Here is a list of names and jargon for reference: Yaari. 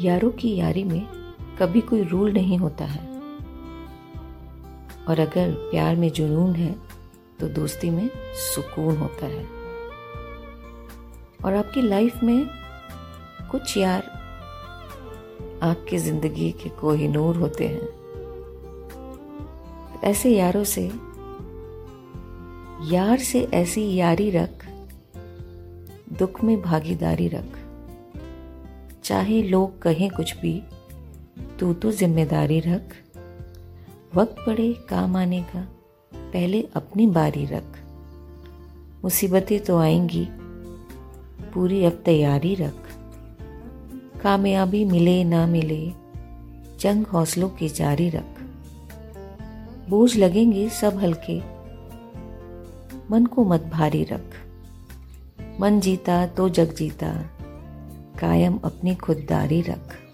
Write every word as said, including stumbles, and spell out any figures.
यारों की यारी में कभी कोई रूल नहीं होता है, और अगर प्यार में जुनून है तो दोस्ती में सुकून होता है। और आपकी लाइफ में कुछ यार आपकी जिंदगी के कोहिनूर होते हैं, तो ऐसे यारों से यार से ऐसी यारी रख, दुख में भागीदारी रख, चाहे लोग कहें कुछ भी तू तो जिम्मेदारी रख, वक्त पड़े काम आने का पहले अपनी बारी रख, मुसीबतें तो आएंगी पूरी अब तैयारी रख, कामयाबी मिले ना मिले जंग हौसलों की जारी रख, बोझ लगेंगे सब हल्के मन को मत भारी रख, मन जीता तो जग जीता कायम अपनी खुददारी रख।